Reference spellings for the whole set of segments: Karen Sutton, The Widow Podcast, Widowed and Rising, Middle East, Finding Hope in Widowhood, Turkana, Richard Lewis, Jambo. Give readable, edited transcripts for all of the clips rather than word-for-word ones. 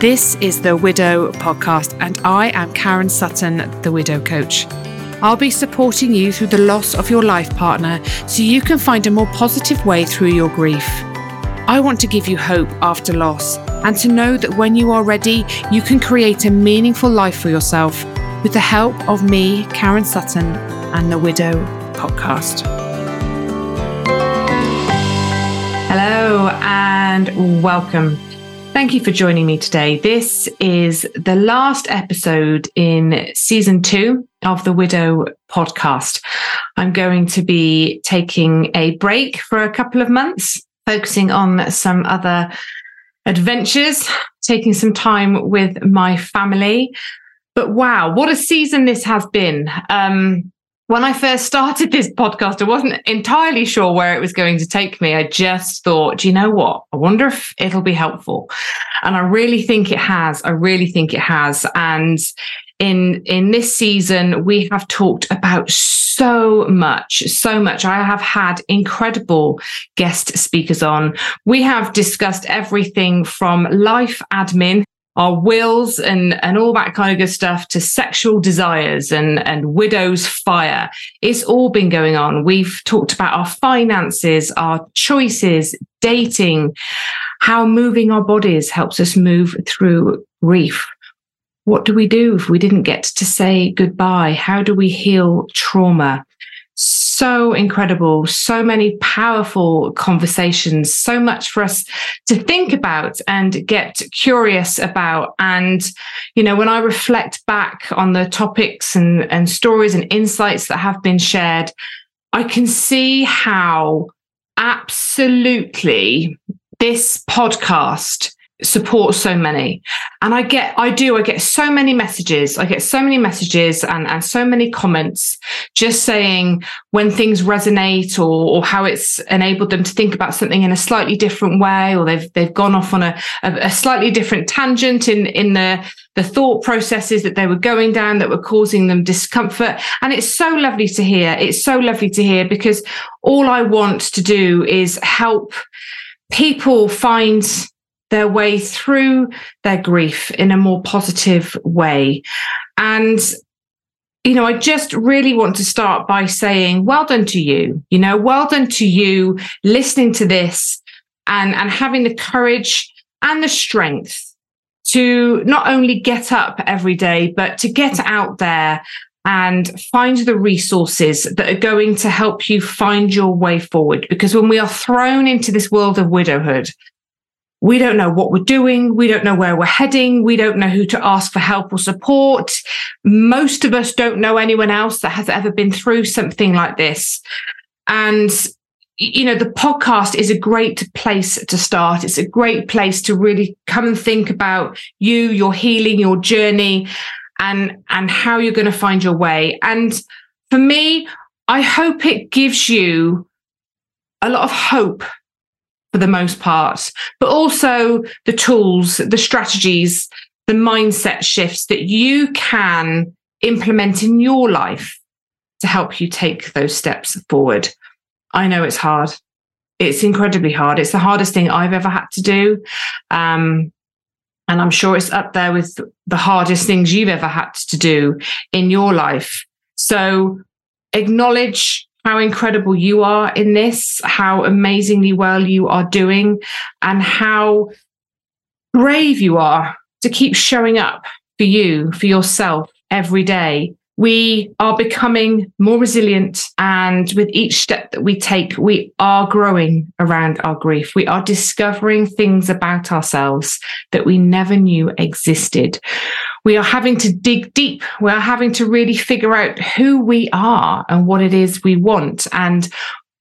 This is The Widow Podcast, and I am Karen Sutton, the Widow Coach. I'll be supporting you through the loss of your life partner so you can find a more positive way through your grief. I want to give you hope after loss and to know that when you are ready, you can create a meaningful life for yourself with the help of me, Karen Sutton, and The Widow Podcast. Hello and welcome. Thank you for joining me today. This is the last episode in season 2 of the Widow Podcast. I'm going to be taking a break for a couple of months, focusing on some other adventures, taking some time with my family. But wow, what a season this has been. When I first started this podcast, I wasn't entirely sure where it was going to take me. I just thought, do you know what? I wonder if it'll be helpful. And I really think it has. And in this season, we have talked about so much. I have had incredible guest speakers on. We have discussed everything from life admin, our wills and all that kind of good stuff, to sexual desires and widow's fire. It's all been going on. We've talked about our finances, our choices, dating, how moving our bodies helps us move through grief. What do we do if we didn't get to say goodbye? How do we heal trauma? So incredible, so many powerful conversations, so much for us to think about and get curious about. And, you know, when I reflect back on the topics and stories and insights that have been shared, I can see how absolutely this podcast support so many. And I get so many messages. I get so many messages and so many comments just saying when things resonate or how it's enabled them to think about something in a slightly different way, or they've gone off on a slightly different tangent in the thought processes that they were going down that were causing them discomfort. And it's so lovely to hear. It's so lovely to hear, because all I want to do is help people find their way through their grief in a more positive way. And, you know, I just really want to start by saying, well done to you. You know, well done to you listening to this and having the courage and the strength to not only get up every day, but to get out there and find the resources that are going to help you find your way forward. Because when we are thrown into this world of widowhood, we don't know what we're doing. We don't know where we're heading. We don't know who to ask for help or support. Most of us don't know anyone else that has ever been through something like this. And, you know, the podcast is a great place to start. It's a great place to really come and think about you, your healing, your journey, and how you're going to find your way. And for me, I hope it gives you a lot of hope, for the most part, but also the tools, the strategies, the mindset shifts that you can implement in your life to help you take those steps forward. I know it's hard. It's incredibly hard. It's the hardest thing I've ever had to do. And I'm sure it's up there with the hardest things you've ever had to do in your life. So acknowledge how incredible you are in this, how amazingly well you are doing, and how brave you are to keep showing up for you, for yourself every day. We are becoming more resilient, and with each step that we take, we are growing around our grief. We are discovering things about ourselves that we never knew existed. We are having to dig deep. We are having to really figure out who we are and what it is we want. And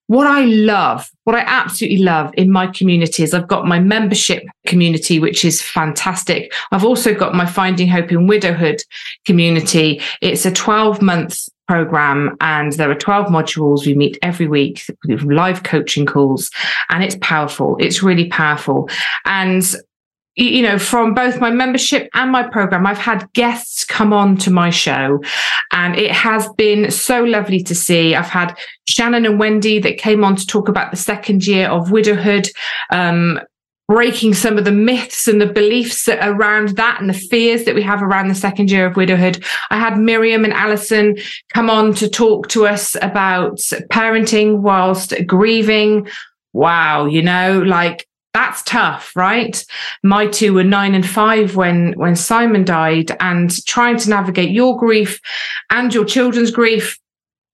what I love, what I absolutely love in my community is I've got my membership community, which is fantastic. I've also got my Finding Hope in Widowhood community. It's a 12-month program, and there are 12 modules. We meet every week with live coaching calls, and it's powerful. It's really powerful. And, you know, from both my membership and my program, I've had guests come on to my show, and it has been so lovely to see. I've had Shannon and Wendy that came on to talk about the second year of widowhood, breaking some of the myths and the beliefs around that and the fears that we have around the second year of widowhood. I had Miriam and Alison come on to talk to us about parenting whilst grieving. Wow, you know, like, that's tough, right? My two were 9 and 5 when Simon died, and trying to navigate your grief and your children's grief,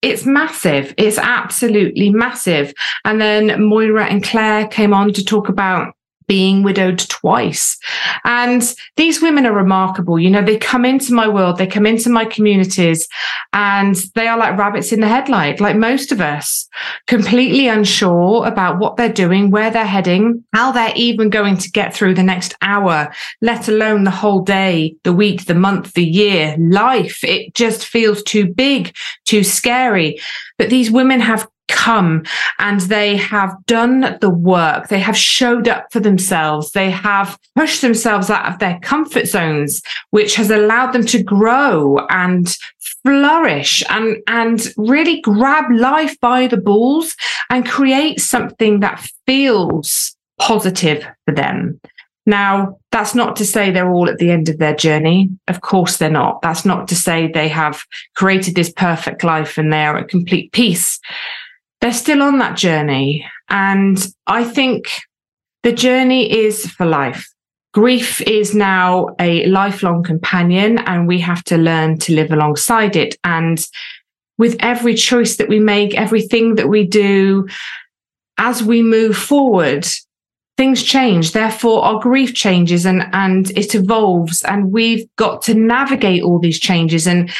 it's massive. It's absolutely massive. And then Moira and Claire came on to talk about being widowed twice. And these women are remarkable. You know, they come into my world, they come into my communities, and they are like rabbits in the headlight, like most of us, completely unsure about what they're doing, where they're heading, how they're even going to get through the next hour, let alone the whole day, the week, the month, the year, life. It just feels too big, too scary. But these women have come and they have done the work. They have showed up for themselves. They have pushed themselves out of their comfort zones, which has allowed them to grow and flourish and really grab life by the balls and create something that feels positive for them. Now, that's not to say they're all at the end of their journey. Of course they're not. That's not to say they have created this perfect life and they're at complete peace. They're still on that journey. And I think the journey is for life. Grief is now a lifelong companion, and we have to learn to live alongside it. And with every choice that we make, everything that we do, as we move forward, things change. Therefore, our grief changes and it evolves. And we've got to navigate all these changes and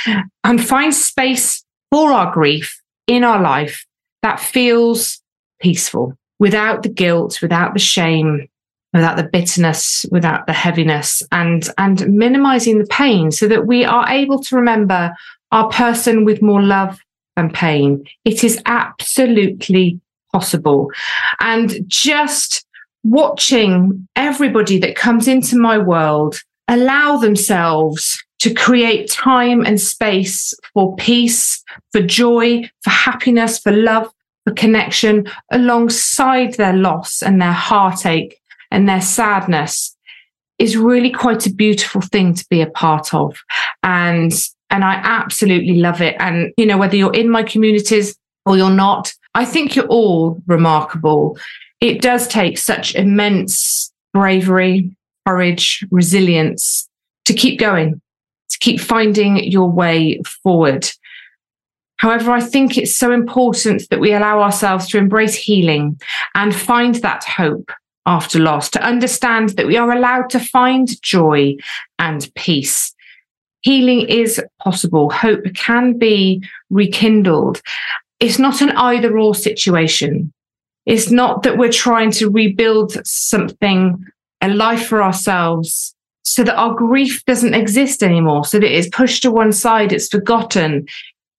find space for our grief in our life that feels peaceful, without the guilt, without the shame, without the bitterness, without the heaviness, and minimizing the pain so that we are able to remember our person with more love than pain. It is absolutely possible. And just watching everybody that comes into my world allow themselves to create time and space for peace, for joy, for happiness, for love, for connection, alongside their loss and their heartache and their sadness, is really quite a beautiful thing to be a part of. And I absolutely love it. And, you know, whether you're in my communities or you're not, I think you're all remarkable. It does take such immense bravery, courage, resilience to keep going, to keep finding your way forward. However, I think it's so important that we allow ourselves to embrace healing and find that hope after loss, to understand that we are allowed to find joy and peace. Healing is possible. Hope can be rekindled. It's not an either-or situation. It's not that we're trying to rebuild something, a life for ourselves, so that our grief doesn't exist anymore, so that it's pushed to one side, it's forgotten.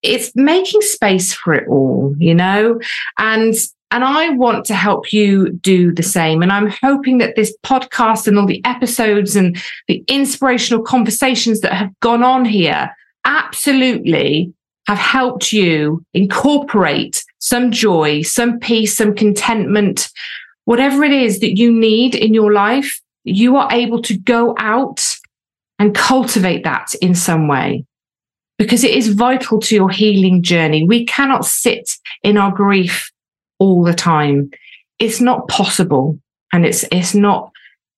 It's making space for it all, you know, and I want to help you do the same. And I'm hoping that this podcast and all the episodes and the inspirational conversations that have gone on here absolutely have helped you incorporate some joy, some peace, some contentment, whatever it is that you need in your life. You are able to go out and cultivate that in some way, because it is vital to your healing journey. We cannot sit in our grief all the time. It's not possible, and it's not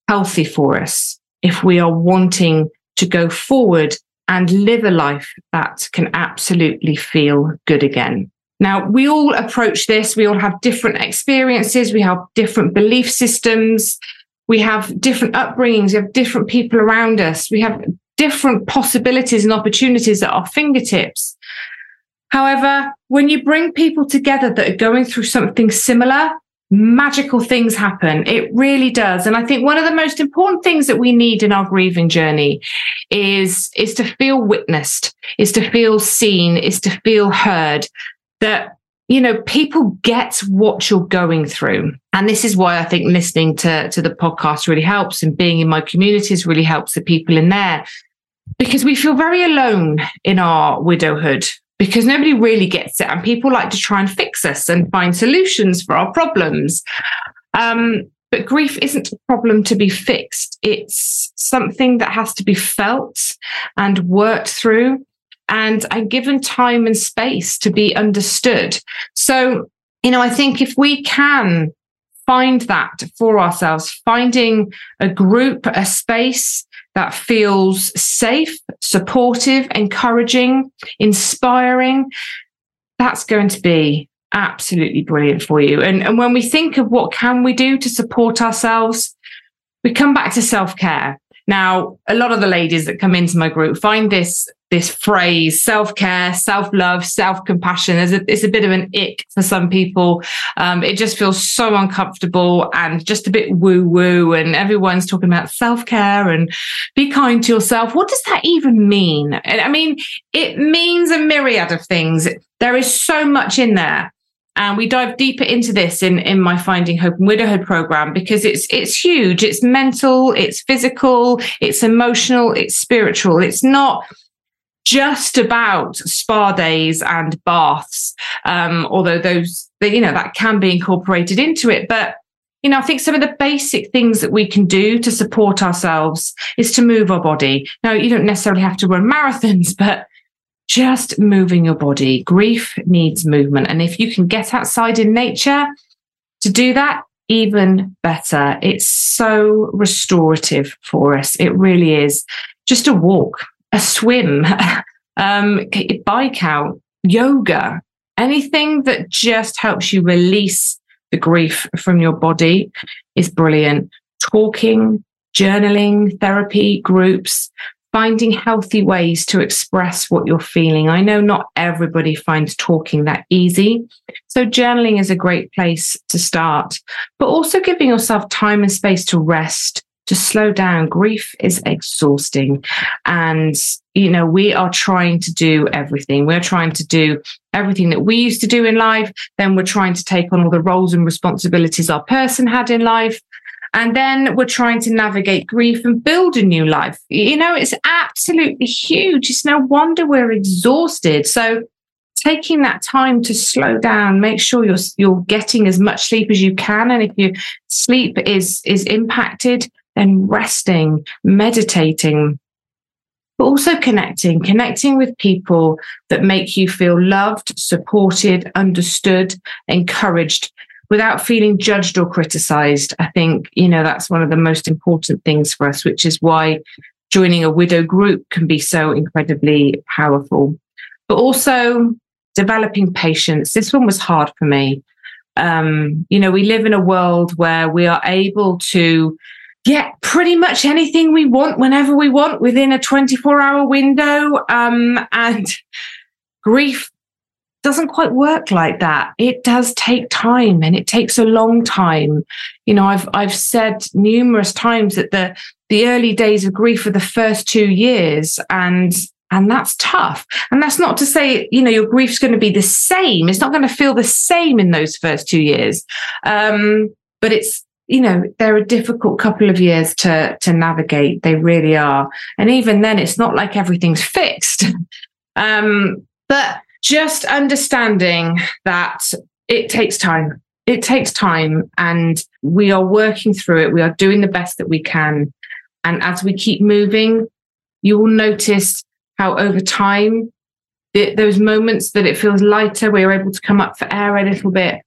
healthy for us if we are wanting to go forward and live a life that can absolutely feel good again. Now, we all approach this. We all have different experiences. We have different belief systems. We have different upbringings. We have different people around us. We have different possibilities and opportunities at our fingertips. However, when you bring people together that are going through something similar, magical things happen. It really does. And I think one of the most important things that we need in our grieving journey is to feel witnessed, is to feel seen, is to feel heard, that, you know, people get what you're going through. And this is why I think listening to the podcast really helps, and being in my communities really helps the people in there, because we feel very alone in our widowhood, because nobody really gets it. And people like to try and fix us and find solutions for our problems. But grief isn't a problem to be fixed. It's something that has to be felt and worked through and given time and space to be understood. So, you know, I think if we can find that for ourselves, finding a group, a space that feels safe, supportive, encouraging, inspiring, that's going to be absolutely brilliant for you. And when we think of what can we do to support ourselves, we come back to self-care. Now, a lot of the ladies that come into my group find this phrase, self-care, self-love, self-compassion. It's a bit of an ick for some people. It just feels so uncomfortable and just a bit woo-woo. And everyone's talking about self-care and be kind to yourself. What does that even mean? And I mean, it means a myriad of things. There is so much in there. And we dive deeper into this in my Finding Hope and Widowhood program, because it's huge. It's mental, it's physical, it's emotional, it's spiritual. It's not just about spa days and baths, although those, you know, that can be incorporated into it. But, you know, I think some of the basic things that we can do to support ourselves is to move our body. Now, you don't necessarily have to run marathons, but just moving your body. Grief needs movement. And if you can get outside in nature to do that, even better. It's so restorative for us. It really is. Just a walk, a swim, bike out, yoga, anything that just helps you release the grief from your body is brilliant. Talking, journaling, therapy, groups, finding healthy ways to express what you're feeling. I know not everybody finds talking that easy. So journaling is a great place to start, but also giving yourself time and space to rest, to slow down. Grief is exhausting. And, you know, we are trying to do everything. We're trying to do everything that we used to do in life. Then we're trying to take on all the roles and responsibilities our person had in life. And then we're trying to navigate grief and build a new life. You know, it's absolutely huge. It's no wonder we're exhausted. So taking that time to slow down, make sure you're getting as much sleep as you can. And if your sleep is impacted, then resting, meditating, but also connecting with people that make you feel loved, supported, understood, encouraged, without feeling judged or criticized. I think, you know, that's one of the most important things for us, which is why joining a widow group can be so incredibly powerful. But also developing patience. This one was hard for me. You know, we live in a world where we are able to get pretty much anything we want, whenever we want, within a 24-hour window. And grief doesn't quite work like that. It does take time, and it takes a long time. You know, I've said numerous times that the early days of grief are the first 2 years, and that's tough. And that's not to say, you know, your grief's going to be the same. It's not going to feel the same in those first 2 years. But it's, you know, they're a difficult couple of years to navigate. They really are. And even then, it's not like everything's fixed. But just understanding that it takes time. It takes time, and we are working through it. We are doing the best that we can. And as we keep moving, you will notice how over time, those moments that it feels lighter, we're able to come up for air a little bit.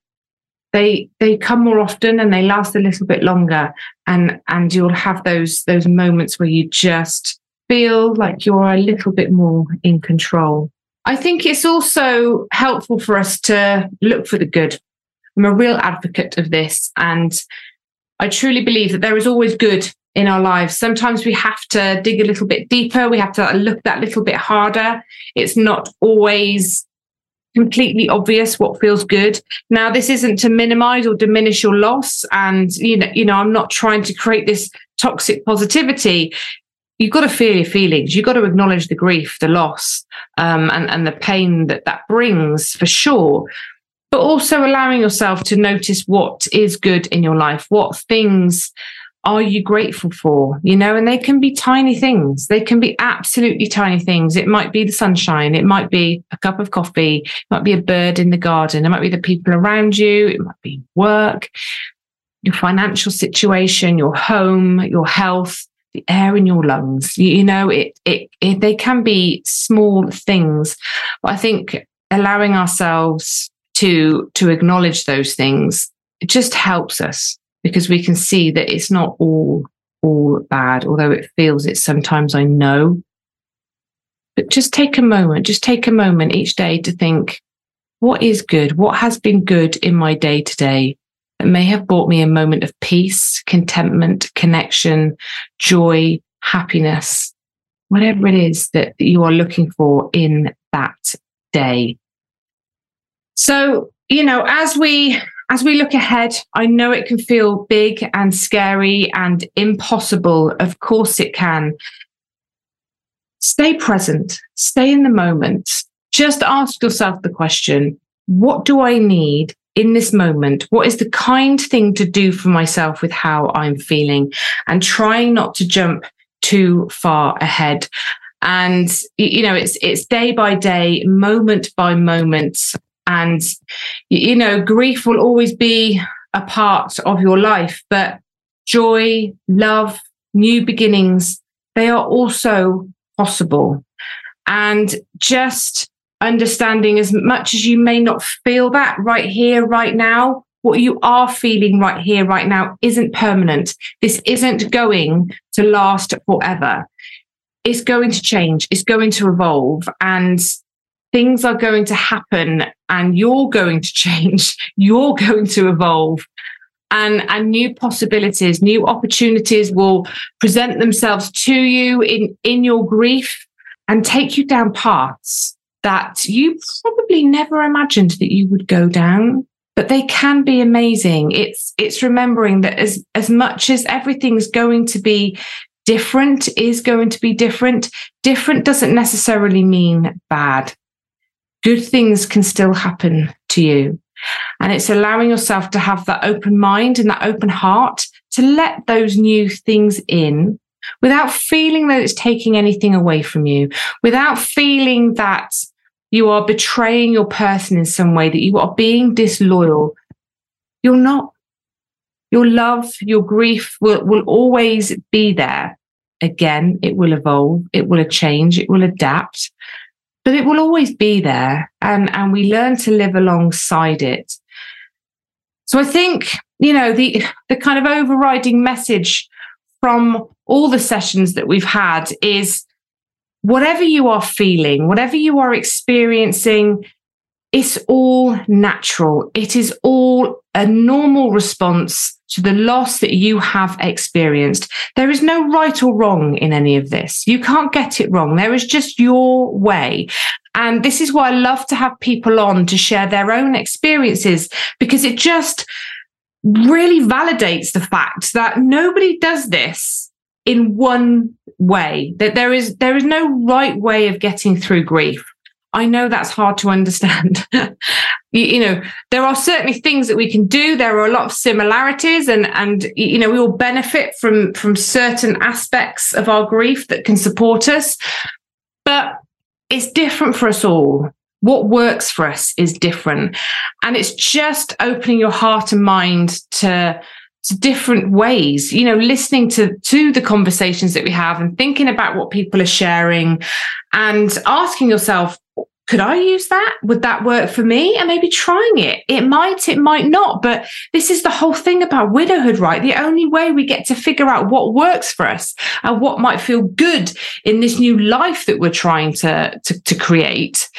They come more often, and they last a little bit longer. And you'll have those moments where you just feel like you're a little bit more in control. I think it's also helpful for us to look for the good. I'm a real advocate of this, and I truly believe that there is always good in our lives. Sometimes we have to dig a little bit deeper. We have to look that little bit harder. It's not always completely obvious what feels good. Now, this isn't to minimize or diminish your loss. And, you know, I'm not trying to create this toxic positivity. You've got to feel your feelings. You've got to acknowledge the grief, the loss, and the pain that brings, for sure. But also allowing yourself to notice what is good in your life. What things are you grateful for? You know, and they can be tiny things. They can be absolutely tiny things. It might be the sunshine. It might be a cup of coffee. It might be a bird in the garden. It might be the people around you. It might be work. your financial situation, your home, your health, the air in your lungs. You know, they can be small things, but I think allowing ourselves to acknowledge those things, it just helps us, because we can see that it's not all bad, although it feels it sometimes, I know. But just take a moment each day to think, what is good? What has been good in my day to day that may have brought me a moment of peace, contentment, connection, joy, happiness, whatever it is that you are looking for in that day. So, you know, as we look ahead, I know it can feel big and scary and impossible. Of course it can. Stay present, stay in the moment. Just ask yourself the question, what do I need in this moment? What is the kind thing to do for myself with how I'm feeling? And trying not to jump too far ahead. And, you know, it's day by day, moment by moment. And, you know, grief will always be a part of your life, but joy, love, new beginnings, they are also possible. And just understanding, as much as you may not feel that right here, right now, what you are feeling right here, right now isn't permanent. This isn't going to last forever. It's going to change. It's going to evolve. And things are going to happen, and you're going to change, you're going to evolve, and new possibilities, new opportunities will present themselves to you in your grief and take you down paths that you probably never imagined that you would go down, but they can be amazing. It's remembering that as much as everything's going to be different, is going to be different, different doesn't necessarily mean bad. Good things can still happen to you. And it's allowing yourself to have that open mind and that open heart to let those new things in without feeling that it's taking anything away from you, without feeling that you are betraying your person in some way, that you are being disloyal. You're not. Your love, your grief will always be there. Again, it will evolve, it will change, it will adapt. But it will always be there, and we learn to live alongside it. So I think, you know, the kind of overriding message from all the sessions that we've had is whatever you are feeling, whatever you are experiencing, it's all natural. It is all a normal response to the loss that you have experienced. There is no right or wrong in any of this. You can't get it wrong. There is just your way. And this is why I love to have people on to share their own experiences, because it just really validates the fact that nobody does this in one way, that there is no right way of getting through grief. I know that's hard to understand. You know, there are certainly things that we can do. There are a lot of similarities, and you know, we all benefit from certain aspects of our grief that can support us. But it's different for us all. What works for us is different. And it's just opening your heart and mind to different ways, you know, listening to the conversations that we have and thinking about what people are sharing and asking yourself, could I use that? Would that work for me? And maybe trying it. It might not. But this is the whole thing about widowhood, right? The only way we get to figure out what works for us and what might feel good in this new life that we're trying to create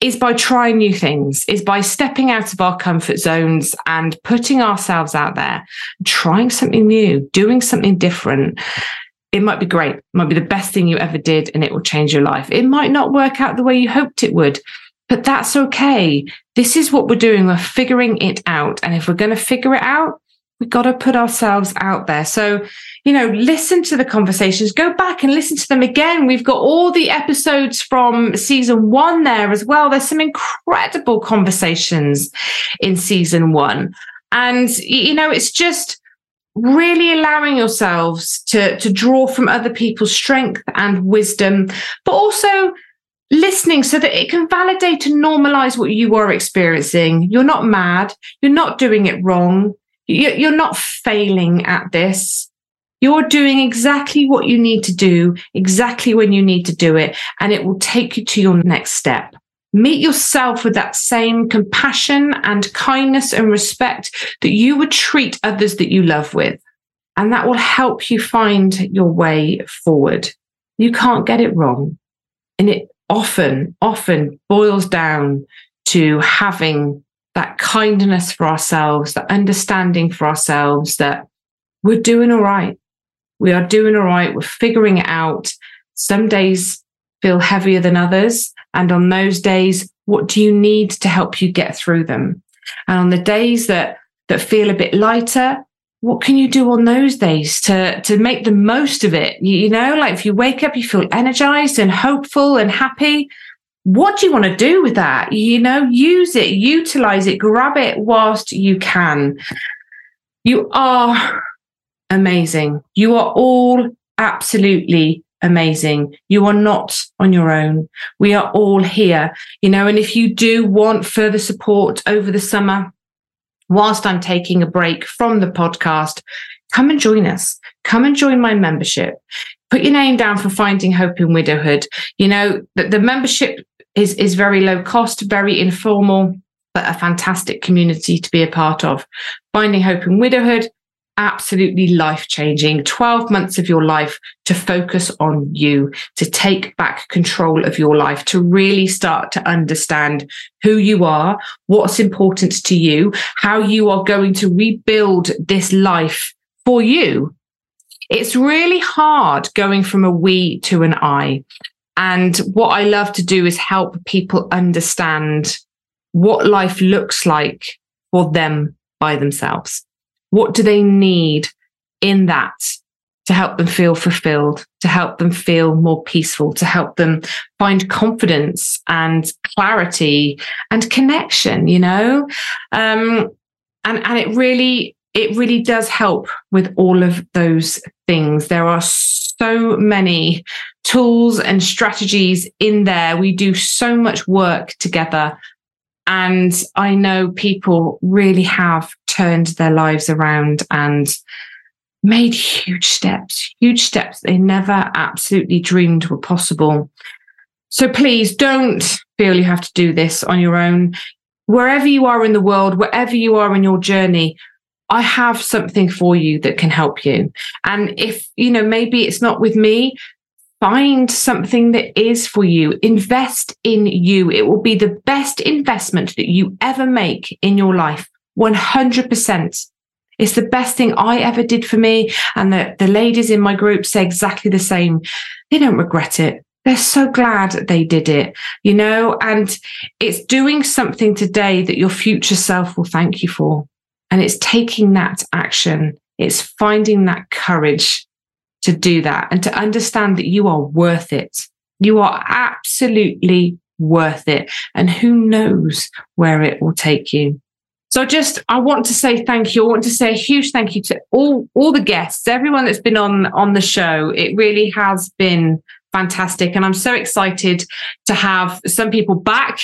is by trying new things, is by stepping out of our comfort zones and putting ourselves out there, trying something new, doing something different. It might be great. It might be the best thing you ever did, and it will change your life. It might not work out the way you hoped it would, but that's okay. This is what we're doing. We're figuring it out. And if we're going to figure it out, we've got to put ourselves out there. So, you know, listen to the conversations, go back and listen to them again. We've got all the episodes from season 1 there as well. There's some incredible conversations in season 1. And, you know, it's just really allowing yourselves to draw from other people's strength and wisdom, but also listening so that it can validate and normalize what you are experiencing. You're not mad. You're not doing it wrong. You're not failing at this. You're doing exactly what you need to do, exactly when you need to do it, and it will take you to your next step. Meet yourself with that same compassion and kindness and respect that you would treat others that you love with, and that will help you find your way forward. You can't get it wrong, and it often boils down to having that kindness for ourselves, that understanding for ourselves that we're doing all right. We are doing all right. We're figuring it out. Some days feel heavier than others. And on those days, what do you need to help you get through them? And on the days that feel a bit lighter, what can you do on those days to make the most of it? You know, like if you wake up, you feel energized and hopeful and happy. What do you want to do with that? You know, use it, utilize it, grab it whilst you can. You are amazing. You are all absolutely amazing. You are not on your own. We are all here, you know, and if you do want further support over the summer, whilst I'm taking a break from the podcast, come and join us. Come and join my membership. Put your name down for Finding Hope in Widowhood. You know, the membership is very low cost, very informal, but a fantastic community to be a part of. Finding Hope in Widowhood, absolutely life-changing. 12 months of your life to focus on you, to take back control of your life, to really start to understand who you are, what's important to you, how you are going to rebuild this life for you. It's really hard going from a we to an I. And what I love to do is help people understand what life looks like for them by themselves. What do they need in that to help them feel fulfilled, to help them feel more peaceful, to help them find confidence and clarity and connection, you know? And it really does help with all of those things. There are so many tools and strategies in there. We do so much work together. And I know people really have turned their lives around and made huge steps they never absolutely dreamed were possible. So please don't feel you have to do this on your own. Wherever you are in the world, wherever you are in your journey, I have something for you that can help you. And if, you know, maybe it's not with me, find something that is for you. Invest in you. It will be the best investment that you ever make in your life. 100%. It's the best thing I ever did for me. And the ladies in my group say exactly the same. They don't regret it. They're so glad they did it, you know, and it's doing something today that your future self will thank you for. And it's taking that action. It's finding that courage to do that and to understand that you are worth it. You are absolutely worth it. And who knows where it will take you. So I want to say thank you. I want to say a huge thank you to all the guests, everyone that's been on the show. It really has been fantastic. And I'm so excited to have some people back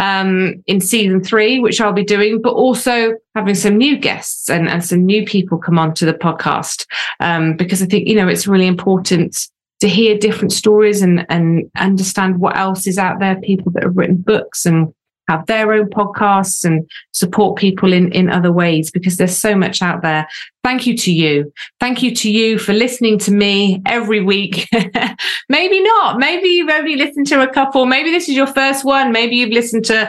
in season 3, which I'll be doing, but also having some new guests and some new people come onto the podcast. Because I think, you know, it's really important to hear different stories and understand what else is out there. People that have written books and have their own podcasts and support people in other ways, because there's so much out there. Thank you to you. Thank you to you for listening to me every week. Maybe not. Maybe you've only listened to a couple. Maybe this is your first one. Maybe you've listened to,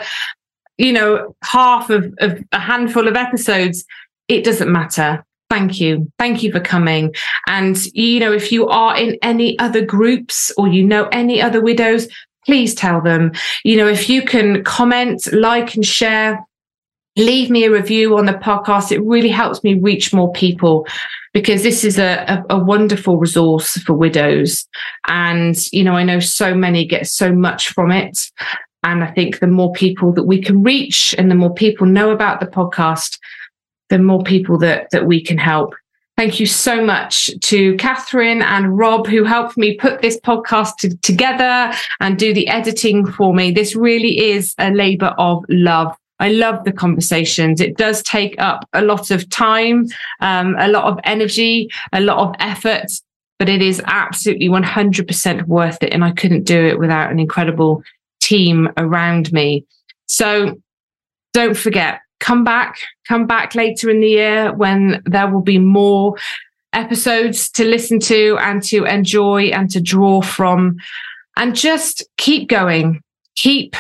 you know, half of a handful of episodes. It doesn't matter. Thank you. Thank you for coming. And, you know, if you are in any other groups or you know any other widows, please tell them. You know, if you can comment, like, and share, leave me a review on the podcast. It really helps me reach more people, because this is a wonderful resource for widows. And, you know, I know so many get so much from it. And I think the more people that we can reach and the more people know about the podcast, the more people that we can help. Thank you so much to Catherine and Rob, who helped me put this podcast together and do the editing for me. This really is a labor of love. I love the conversations. It does take up a lot of time, a lot of energy, a lot of effort, but it is absolutely 100% worth it. And I couldn't do it without an incredible team around me. So don't forget, come back later in the year when there will be more episodes to listen to and to enjoy and to draw from, and just keep going, keep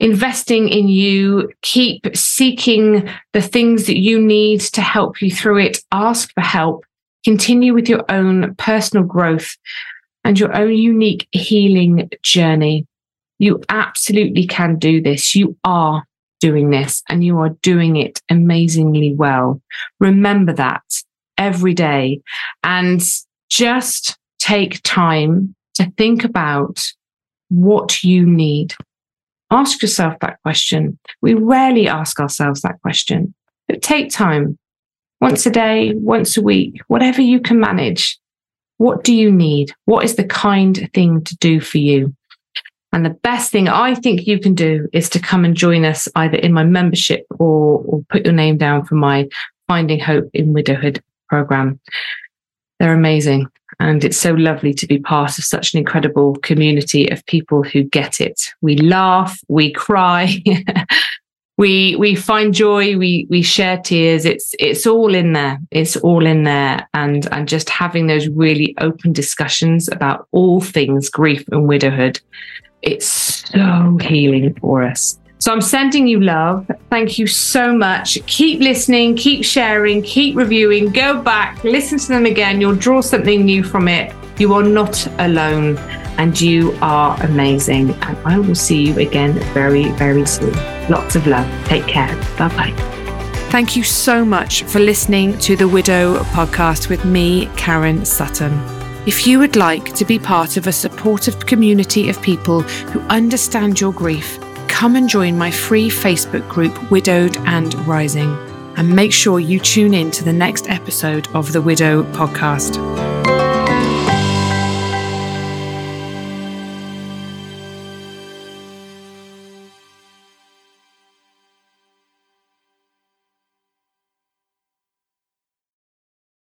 investing in you, keep seeking the things that you need to help you through it. Ask for help, continue with your own personal growth and your own unique healing journey. You absolutely can do this. You are doing this and you are doing it amazingly well. Remember that every day, and just take time to think about what you need. Ask yourself that question. We rarely ask ourselves that question, but take time, once a day, once a week, whatever you can manage. What do you need? What is the kind thing to do for you? And the best thing I think you can do is to come and join us either in my membership or put your name down for my Finding Hope in Widowhood program. They're amazing. And it's so lovely to be part of such an incredible community of people who get it. We laugh, we cry, we find joy, we share tears. It's all in there. It's all in there. And just having those really open discussions about all things grief and widowhood. It's so healing for us. So I'm sending you love. Thank you so much. Keep listening, keep sharing, keep reviewing. Go back, listen to them again. You'll draw something new from it. You are not alone and you are amazing. And I will see you again very, very soon. Lots of love. Take care. Bye-bye. Thank you so much for listening to The Widow Podcast with me, Karen Sutton. If you would like to be part of a supportive community of people who understand your grief, come and join my free Facebook group, Widowed and Rising, and make sure you tune in to the next episode of The Widow Podcast.